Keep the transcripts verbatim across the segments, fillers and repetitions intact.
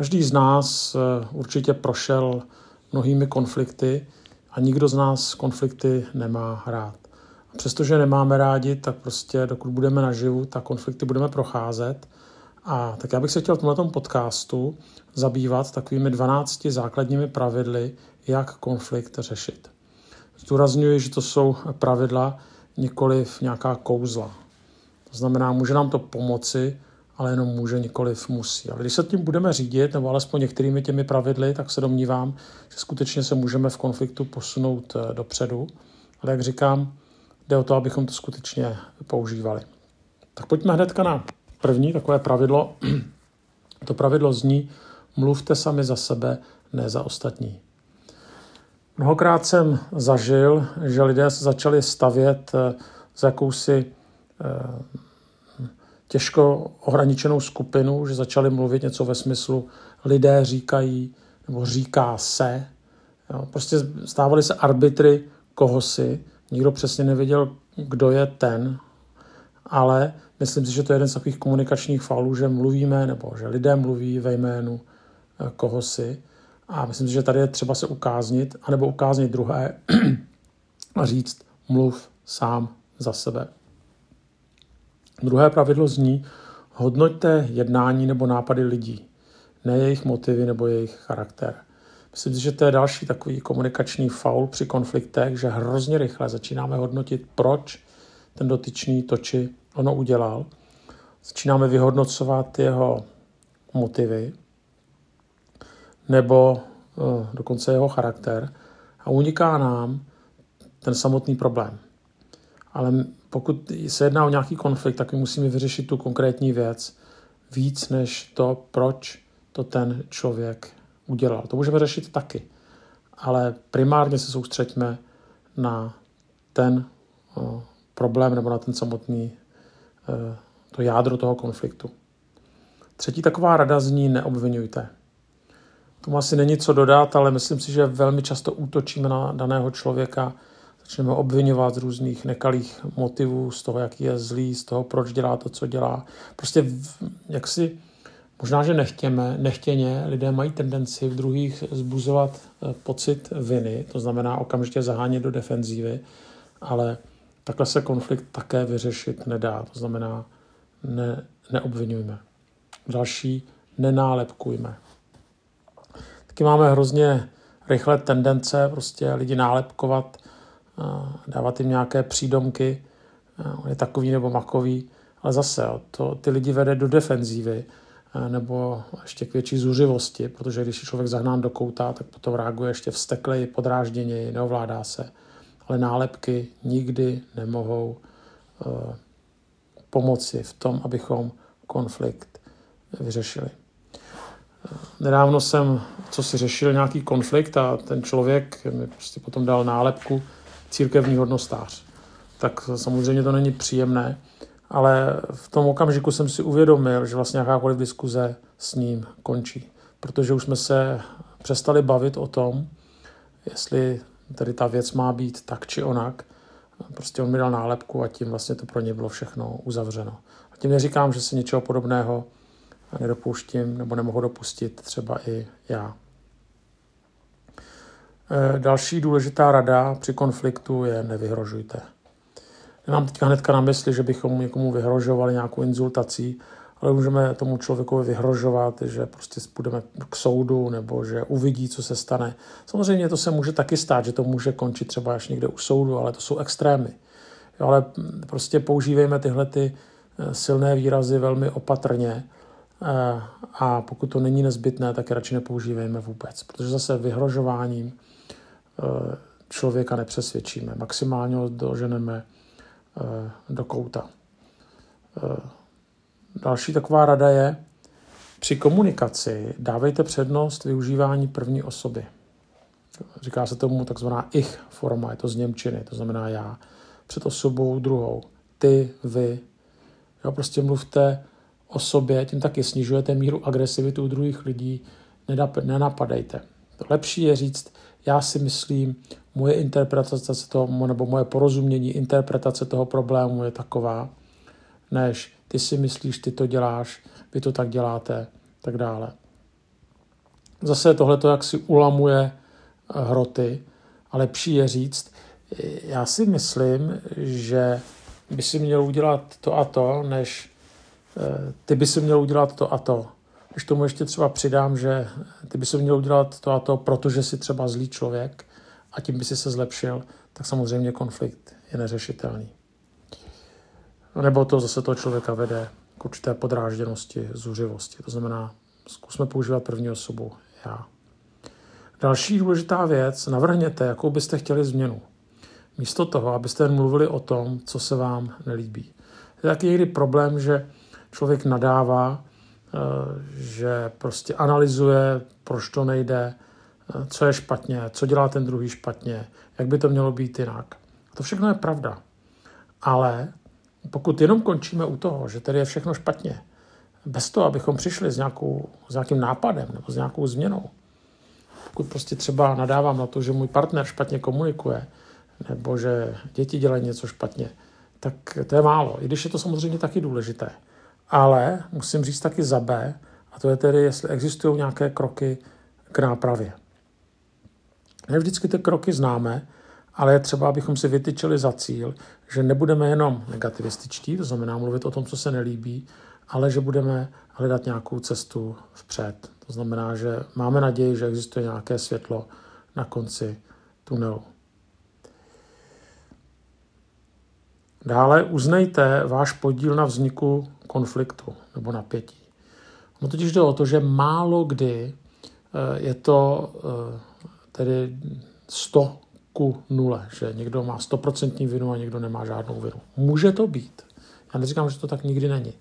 Každý z nás určitě prošel mnohými konflikty a nikdo z nás konflikty nemá rád. A přestože nemáme rádi, tak prostě dokud budeme naživu, tak konflikty budeme procházet. A tak já bych se chtěl v tomto podcastu zabývat takovými dvanácti základními pravidly, jak konflikt řešit. Zdůrazňuji, že to jsou pravidla, nikoliv nějaká kouzla. To znamená, může nám to pomoci, ale jenom může, nikoliv musí. A když se tím budeme řídit, nebo alespoň některými těmi pravidly, tak se domnívám, že skutečně se můžeme v konfliktu posunout dopředu. Ale jak říkám, jde o to, abychom to skutečně používali. Tak pojďme hnedka na první takové pravidlo. To pravidlo zní: mluvte sami za sebe, ne za ostatní. Mnohokrát jsem zažil, že lidé začali stavět za jakousi těžko ohraničenou skupinu, že začali mluvit něco ve smyslu lidé říkají nebo říká se. Jo, prostě stávaly se arbitry kohosi. Nikdo přesně nevěděl, kdo je ten, ale myslím si, že to je jeden z takových komunikačních faulů, že mluvíme nebo že lidé mluví ve jménu kohosi. A myslím si, že tady je třeba se ukáznit, anebo ukáznit druhé a říct: mluv sám za sebe. Druhé pravidlo zní: hodnoťte jednání nebo nápady lidí, ne jejich motivy nebo jejich charakter. Myslím si, že to je další takový komunikační faul při konfliktech, že hrozně rychle začínáme hodnotit, proč ten dotyčný to či ono udělal. Začínáme vyhodnocovat jeho motivy nebo dokonce jeho charakter a uniká nám ten samotný problém. Ale pokud se jedná o nějaký konflikt, tak my musíme vyřešit tu konkrétní věc víc než to, proč to ten člověk udělal. To můžeme řešit taky, ale primárně se soustřeďme na ten o, problém nebo na ten samotný e, to jádro toho konfliktu. Třetí taková rada zní: neobvinujte. Tomu asi není co dodat, ale myslím si, že velmi často útočíme na daného člověka, začneme obvinovat z různých nekalých motivů, z toho, jaký je zlý, z toho, proč dělá to, co dělá. Prostě jak si, možná, že nechtěme, nechtěně, lidé mají tendenci v druhých zbuzovat pocit viny, to znamená okamžitě zahánět do defenzívy, ale takhle se konflikt také vyřešit nedá, to znamená ne, neobvinujme. Další: nenálepkujme. Taky máme hrozně rychle tendence prostě lidi nálepkovat, dávat jim nějaké přídomky, on je takový nebo makový, ale zase to ty lidi vede do defenzívy nebo ještě k větší zuřivosti, protože když je člověk zahnán do kouta, tak potom reaguje ještě vztekleji, podrážděněji, neovládá se. Ale nálepky nikdy nemohou pomoci v tom, abychom konflikt vyřešili. Nedávno jsem, co si řešil nějaký konflikt a ten člověk mi prostě potom dal nálepku církevní hodnostář. Tak samozřejmě to není příjemné, ale v tom okamžiku jsem si uvědomil, že vlastně jakákoliv diskuze s ním končí, protože už jsme se přestali bavit o tom, jestli tady ta věc má být tak či onak. Prostě on mi dal nálepku a tím vlastně to pro ně bylo všechno uzavřeno. A tím neříkám, že se něčeho podobného nedopouštím nebo nemohu dopustit třeba i já. Další důležitá rada při konfliktu je: nevyhrožujte. Nemám teďka hnedka na mysli, že bychom někomu vyhrožovali nějakou inzultací, ale můžeme tomu člověku vyhrožovat, že prostě půjdeme k soudu nebo že uvidí, co se stane. Samozřejmě to se může taky stát, že to může končit třeba až někde u soudu, ale to jsou extrémy. Jo, ale prostě používejme tyhle ty silné výrazy velmi opatrně. A pokud to není nezbytné, tak je radši nepoužívejme vůbec, protože zase vyhrožováním člověka nepřesvědčíme, maximálně ho doženeme do kouta. Další taková rada je: při komunikaci dávejte přednost využívání první osoby. Říká se tomu takzvaná ich forma, je to z němčiny, to znamená já, před osobou druhou, ty, vy. Jo, prostě mluvte o sobě, tím taky snižujete míru agresivitu u druhých lidí, nenapadejte. Lepší je říct: já si myslím, moje interpretace toho, nebo moje porozumění, interpretace toho problému je taková, než ty si myslíš, ty to děláš, vy to tak děláte, tak dále. Zase tohleto, jak si ulamuje hroty, ale lepší je říct, já si myslím, že by si měl udělat to a to, než ty by si měl udělat to a to. Když tomu ještě třeba přidám, že ty by si měl udělat to a to, protože jsi třeba zlý člověk a tím by si se zlepšil, tak samozřejmě konflikt je neřešitelný. Nebo to zase toho člověka vede k určité podrážděnosti, zuřivosti. To znamená, zkusme používat první osobu já. Další důležitá věc, navrhněte, jakou byste chtěli změnu. Místo toho, abyste jen mluvili o tom, co se vám nelíbí. Je taky někdy problém, že člověk nadává, že prostě analyzuje, proč to nejde, co je špatně, co dělá ten druhý špatně, jak by to mělo být jinak. To všechno je pravda. Ale pokud jenom končíme u toho, že tady je všechno špatně, bez toho, abychom přišli s, nějakou, s nějakým nápadem nebo s nějakou změnou, pokud prostě třeba nadávám na to, že můj partner špatně komunikuje, nebo že děti dělají něco špatně, tak to je málo, i když je to samozřejmě taky důležité. Ale musím říct taky za B, a to je tedy, jestli existují nějaké kroky k nápravě. Ne vždycky ty kroky známe, ale je třeba, abychom si vytyčili za cíl, že nebudeme jenom negativističtí, to znamená mluvit o tom, co se nelíbí, ale že budeme hledat nějakou cestu vpřed. To znamená, že máme naději, že existuje nějaké světlo na konci tunelu. Dále uznejte váš podíl na vzniku konfliktu nebo napětí. No totiž jde o to, že málo kdy je to tedy sto ku nule, že někdo má sto procent vinu a někdo nemá žádnou vinu. Může to být. Já neříkám, že to tak nikdy není.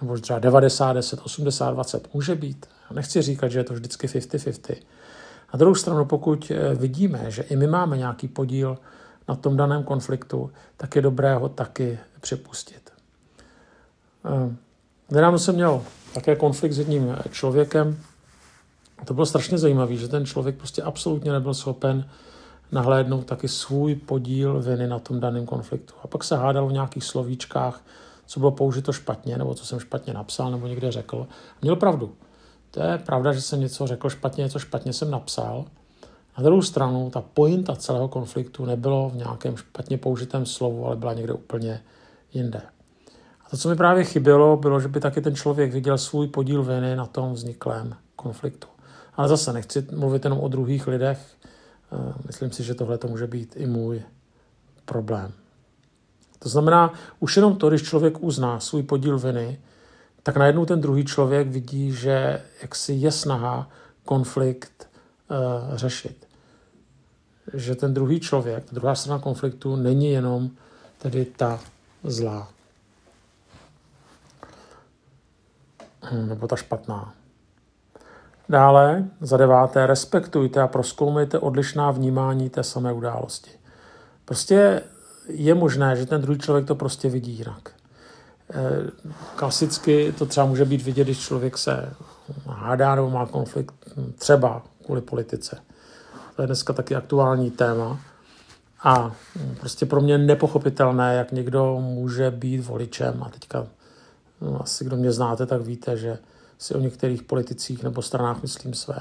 Nebo třeba devadesát deset, osmdesát dvacet může být. Já nechci říkat, že je to vždycky padesát na padesát. Na druhou stranu, pokud vidíme, že i my máme nějaký podíl na tom daném konfliktu, tak je dobré ho taky připustit. Nedávno jsem měl také konflikt s jedním člověkem. To bylo strašně zajímavé, že ten člověk prostě absolutně nebyl schopen nahlédnout taky svůj podíl viny na tom daném konfliktu. A pak se hádal v nějakých slovíčkách, co bylo použito špatně, nebo co jsem špatně napsal, nebo někde řekl. Měl pravdu. To je pravda, že jsem něco řekl špatně, něco špatně jsem napsal. Na druhou stranu, ta pointa celého konfliktu nebylo v nějakém špatně použitém slovu, ale byla někde úplně jinde. A to, co mi právě chybělo, bylo, že by taky ten člověk viděl svůj podíl viny na tom vzniklém konfliktu. Ale zase nechci mluvit jenom o druhých lidech. Myslím si, že tohle to může být i můj problém. To znamená, už jenom to, když člověk uzná svůj podíl viny, tak najednou ten druhý člověk vidí, že jaksi je snaha konflikt řešit. Že ten druhý člověk, ta druhá strana konfliktu není jenom tedy ta zlá. Nebo ta špatná. Dále, za deváté, respektujte a prozkoumejte odlišná vnímání té samé události. Prostě je možné, že ten druhý člověk to prostě vidí jinak. Klasicky to třeba může být vidět, když člověk se hádá nebo má konflikt třeba kvůli politice. To je dneska taky aktuální téma. A prostě pro mě nepochopitelné, jak někdo může být voličem. A teďka no, asi kdo mě znáte, tak víte, že si o některých politicích nebo stranách myslím své.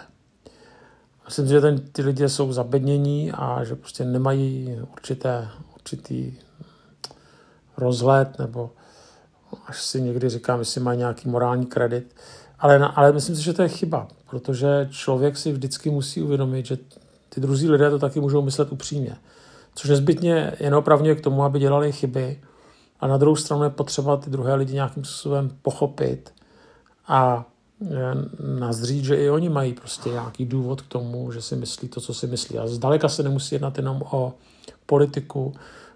Myslím, že ten, ty lidé jsou zabednění a že prostě nemají určité, určitý rozhled, nebo až si někdy říkám, jestli mají nějaký morální kredit. Ale, ale myslím si, že to je chyba, protože člověk si vždycky musí uvědomit, že ty druzí lidé to taky můžou myslet upřímně. Což nezbytně jen opravňuje k tomu, aby dělali chyby, a na druhou stranu je potřeba ty druhé lidi nějakým způsobem pochopit a nazřít, že i oni mají prostě nějaký důvod k tomu, že si myslí to, co si myslí. A zdaleka se nemusí jednat jenom o politiku,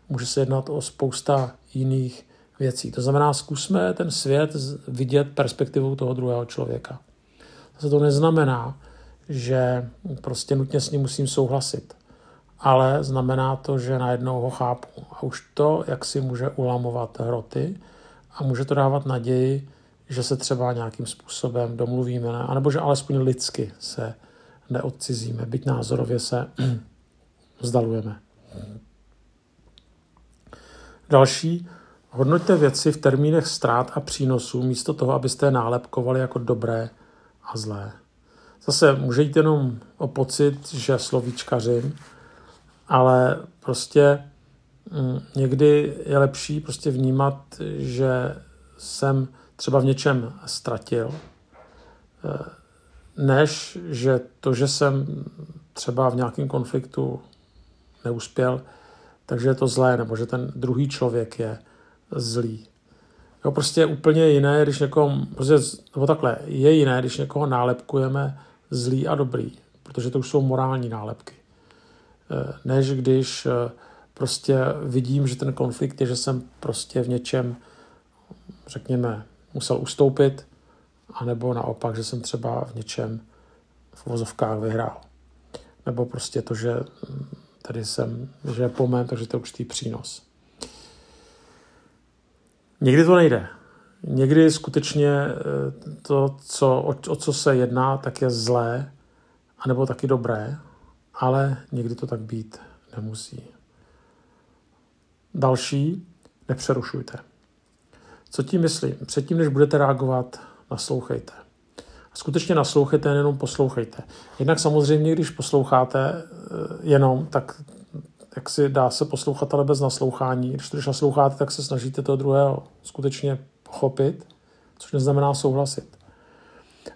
může se jednat o spousta jiných věcí. To znamená, zkusme ten svět vidět perspektivou toho druhého člověka. Zase to neznamená, že prostě nutně s ním musím souhlasit, ale znamená to, že najednou ho chápu. A už to, jak si může ulamovat hroty a může to dávat naději, že se třeba nějakým způsobem domluvíme, ne? Anebo že alespoň lidsky se neodcizíme, byť názorově se vzdalujeme. Další, hodnoťte věci v termínech ztrát a přínosů místo toho, abyste je nálepkovali jako dobré a zlé. Zase může jít jenom o pocit, že slovíčkařím, ale prostě někdy je lepší prostě vnímat, že jsem třeba v něčem ztratil, než že to, že jsem třeba v nějakém konfliktu neuspěl, takže je to zlé, nebo že ten druhý člověk je zlý. Jo, prostě je úplně jiné, když někoho, prostě, nebo takhle, je jiné, když někoho nálepkujeme zlý a dobrý, protože to už jsou morální nálepky. Než když prostě vidím, že ten konflikt je, že jsem prostě v něčem, řekněme, musel ustoupit, anebo naopak, že jsem třeba v něčem v uvozovkách vyhrál. Nebo prostě to, že tady jsem, že je po mém, takže to je určitý přínos. Někdy to nejde. Někdy skutečně to, co, o, o co se jedná, tak je zlé, anebo taky dobré, ale někdy to tak být nemusí. Další, nepřerušujte. Co tím myslím? Předtím, než budete reagovat, naslouchejte. Skutečně naslouchejte, jenom poslouchejte. Jednak samozřejmě, když posloucháte jenom, tak jak si dá se poslouchat, ale bez naslouchání. Když, když nasloucháte, tak se snažíte toho druhého skutečně pochopit, což neznamená souhlasit.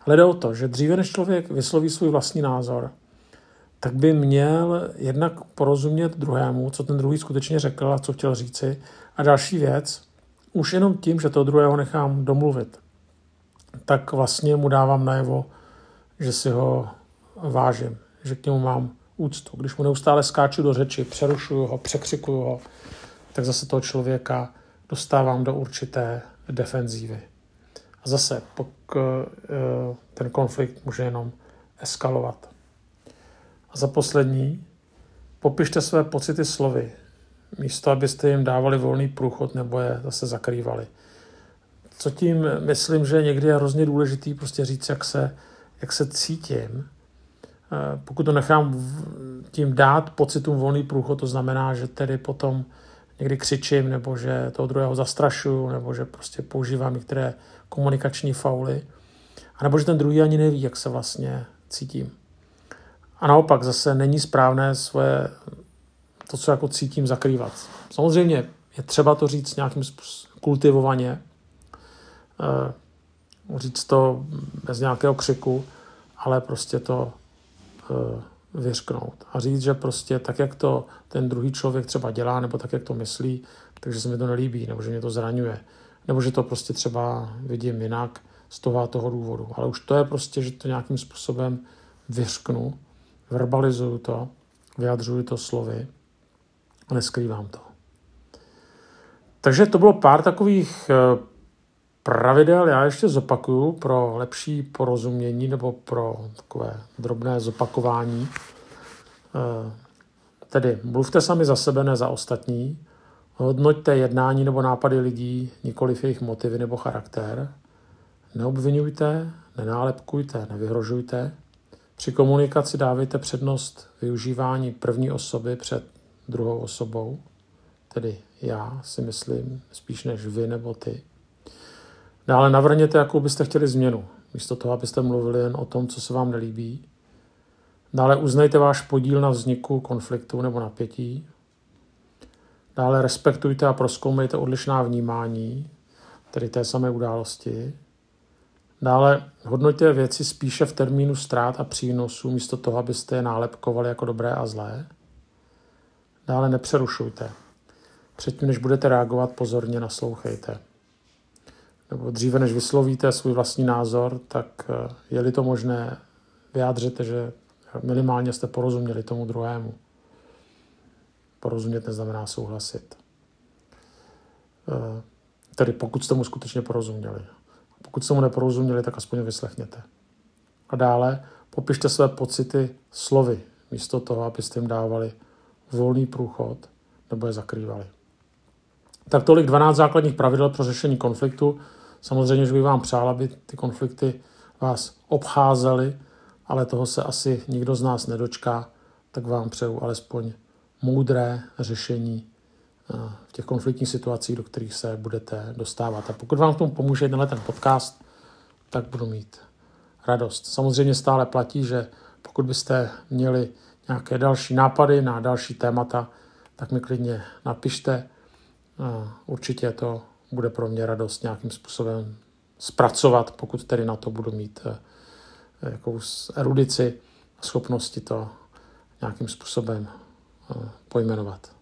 Ale jde o to, že dříve, než člověk vysloví svůj vlastní názor, tak by měl jednak porozumět druhému, co ten druhý skutečně řekl a co chtěl říci. A další věc, už jenom tím, že toho druhého nechám domluvit, tak vlastně mu dávám najevo, že si ho vážím, že k němu mám úctu. Když mu neustále skáču do řeči, přerušuju ho, překřikuju ho, tak zase toho člověka dostávám do určité defenzívy. A zase ten konflikt může jenom eskalovat. A za poslední, popište své pocity slovy, místo abyste jim dávali volný průchod nebo je zase zakrývali. Co tím myslím, že někdy je hrozně důležitý prostě říct, jak se, jak se cítím. Pokud to nechám tím dát pocitům volný průchod, to znamená, že tedy potom někdy křičím, nebo že toho druhého zastrašuju, nebo že prostě používám některé komunikační fauly, anebo že ten druhý ani neví, jak se vlastně cítím. A naopak zase není správné svoje, to, co jako cítím, zakrývat. Samozřejmě je třeba to říct nějakým kultivovaně, říct to bez nějakého křiku, ale prostě to vyřknout. A říct, že prostě tak, jak to ten druhý člověk třeba dělá, nebo tak, jak to myslí, takže se mi to nelíbí, nebo že mě to zraňuje, nebo že to prostě třeba vidím jinak z toho a toho důvodu. Ale už to je prostě, že to nějakým způsobem vyřknu, verbalizuju to, vyjadřuju to slovy a neskrývám to. Takže to bylo pár takových pravidel, já ještě zopakuju pro lepší porozumění nebo pro takové drobné zopakování. Tedy mluvte sami za sebe, ne za ostatní. Hodnoťte jednání nebo nápady lidí, nikoliv jejich motivy nebo charakter. Neobvinujte, nenálepkujte, nevyhrožujte. Při komunikaci dávejte přednost využívání první osoby před druhou osobou, tedy já si myslím spíš než vy nebo ty. Dále navrhněte, jakou byste chtěli změnu, místo toho, abyste mluvili jen o tom, co se vám nelíbí. Dále uznejte váš podíl na vzniku konfliktu nebo napětí. Dále respektujte a prozkoumejte odlišná vnímání, tedy té samé události. Dále hodnoťte věci spíše v termínu ztrát a přínosů, místo toho, abyste je nálepkovali jako dobré a zlé. Dále nepřerušujte. Předtím, než budete reagovat, pozorně naslouchejte. Nebo dříve, než vyslovíte svůj vlastní názor, tak je-li to možné, vyjádřete, že minimálně jste porozuměli tomu druhému. Porozumět neznamená souhlasit. Tedy pokud jste mu skutečně porozuměli. Pokud jste mu neporozuměli, tak aspoň vyslechněte. A dále popište své pocity slovy, místo toho, abyste jim dávali volný průchod nebo je zakrývali. Tak tolik dvanáct základních pravidel pro řešení konfliktu. Samozřejmě, že bych vám přál, aby ty konflikty vás obcházely, ale toho se asi nikdo z nás nedočká, tak vám přeju alespoň moudré řešení v těch konfliktních situacích, do kterých se budete dostávat. A pokud vám k tomu pomůže tenhle ten podcast, tak budu mít radost. Samozřejmě stále platí, že pokud byste měli nějaké další nápady na další témata, tak mi klidně napište. Určitě to bude pro mě radost nějakým způsobem zpracovat, pokud tedy na to budu mít jakous erudici a schopnosti to nějakým způsobem pojmenovat.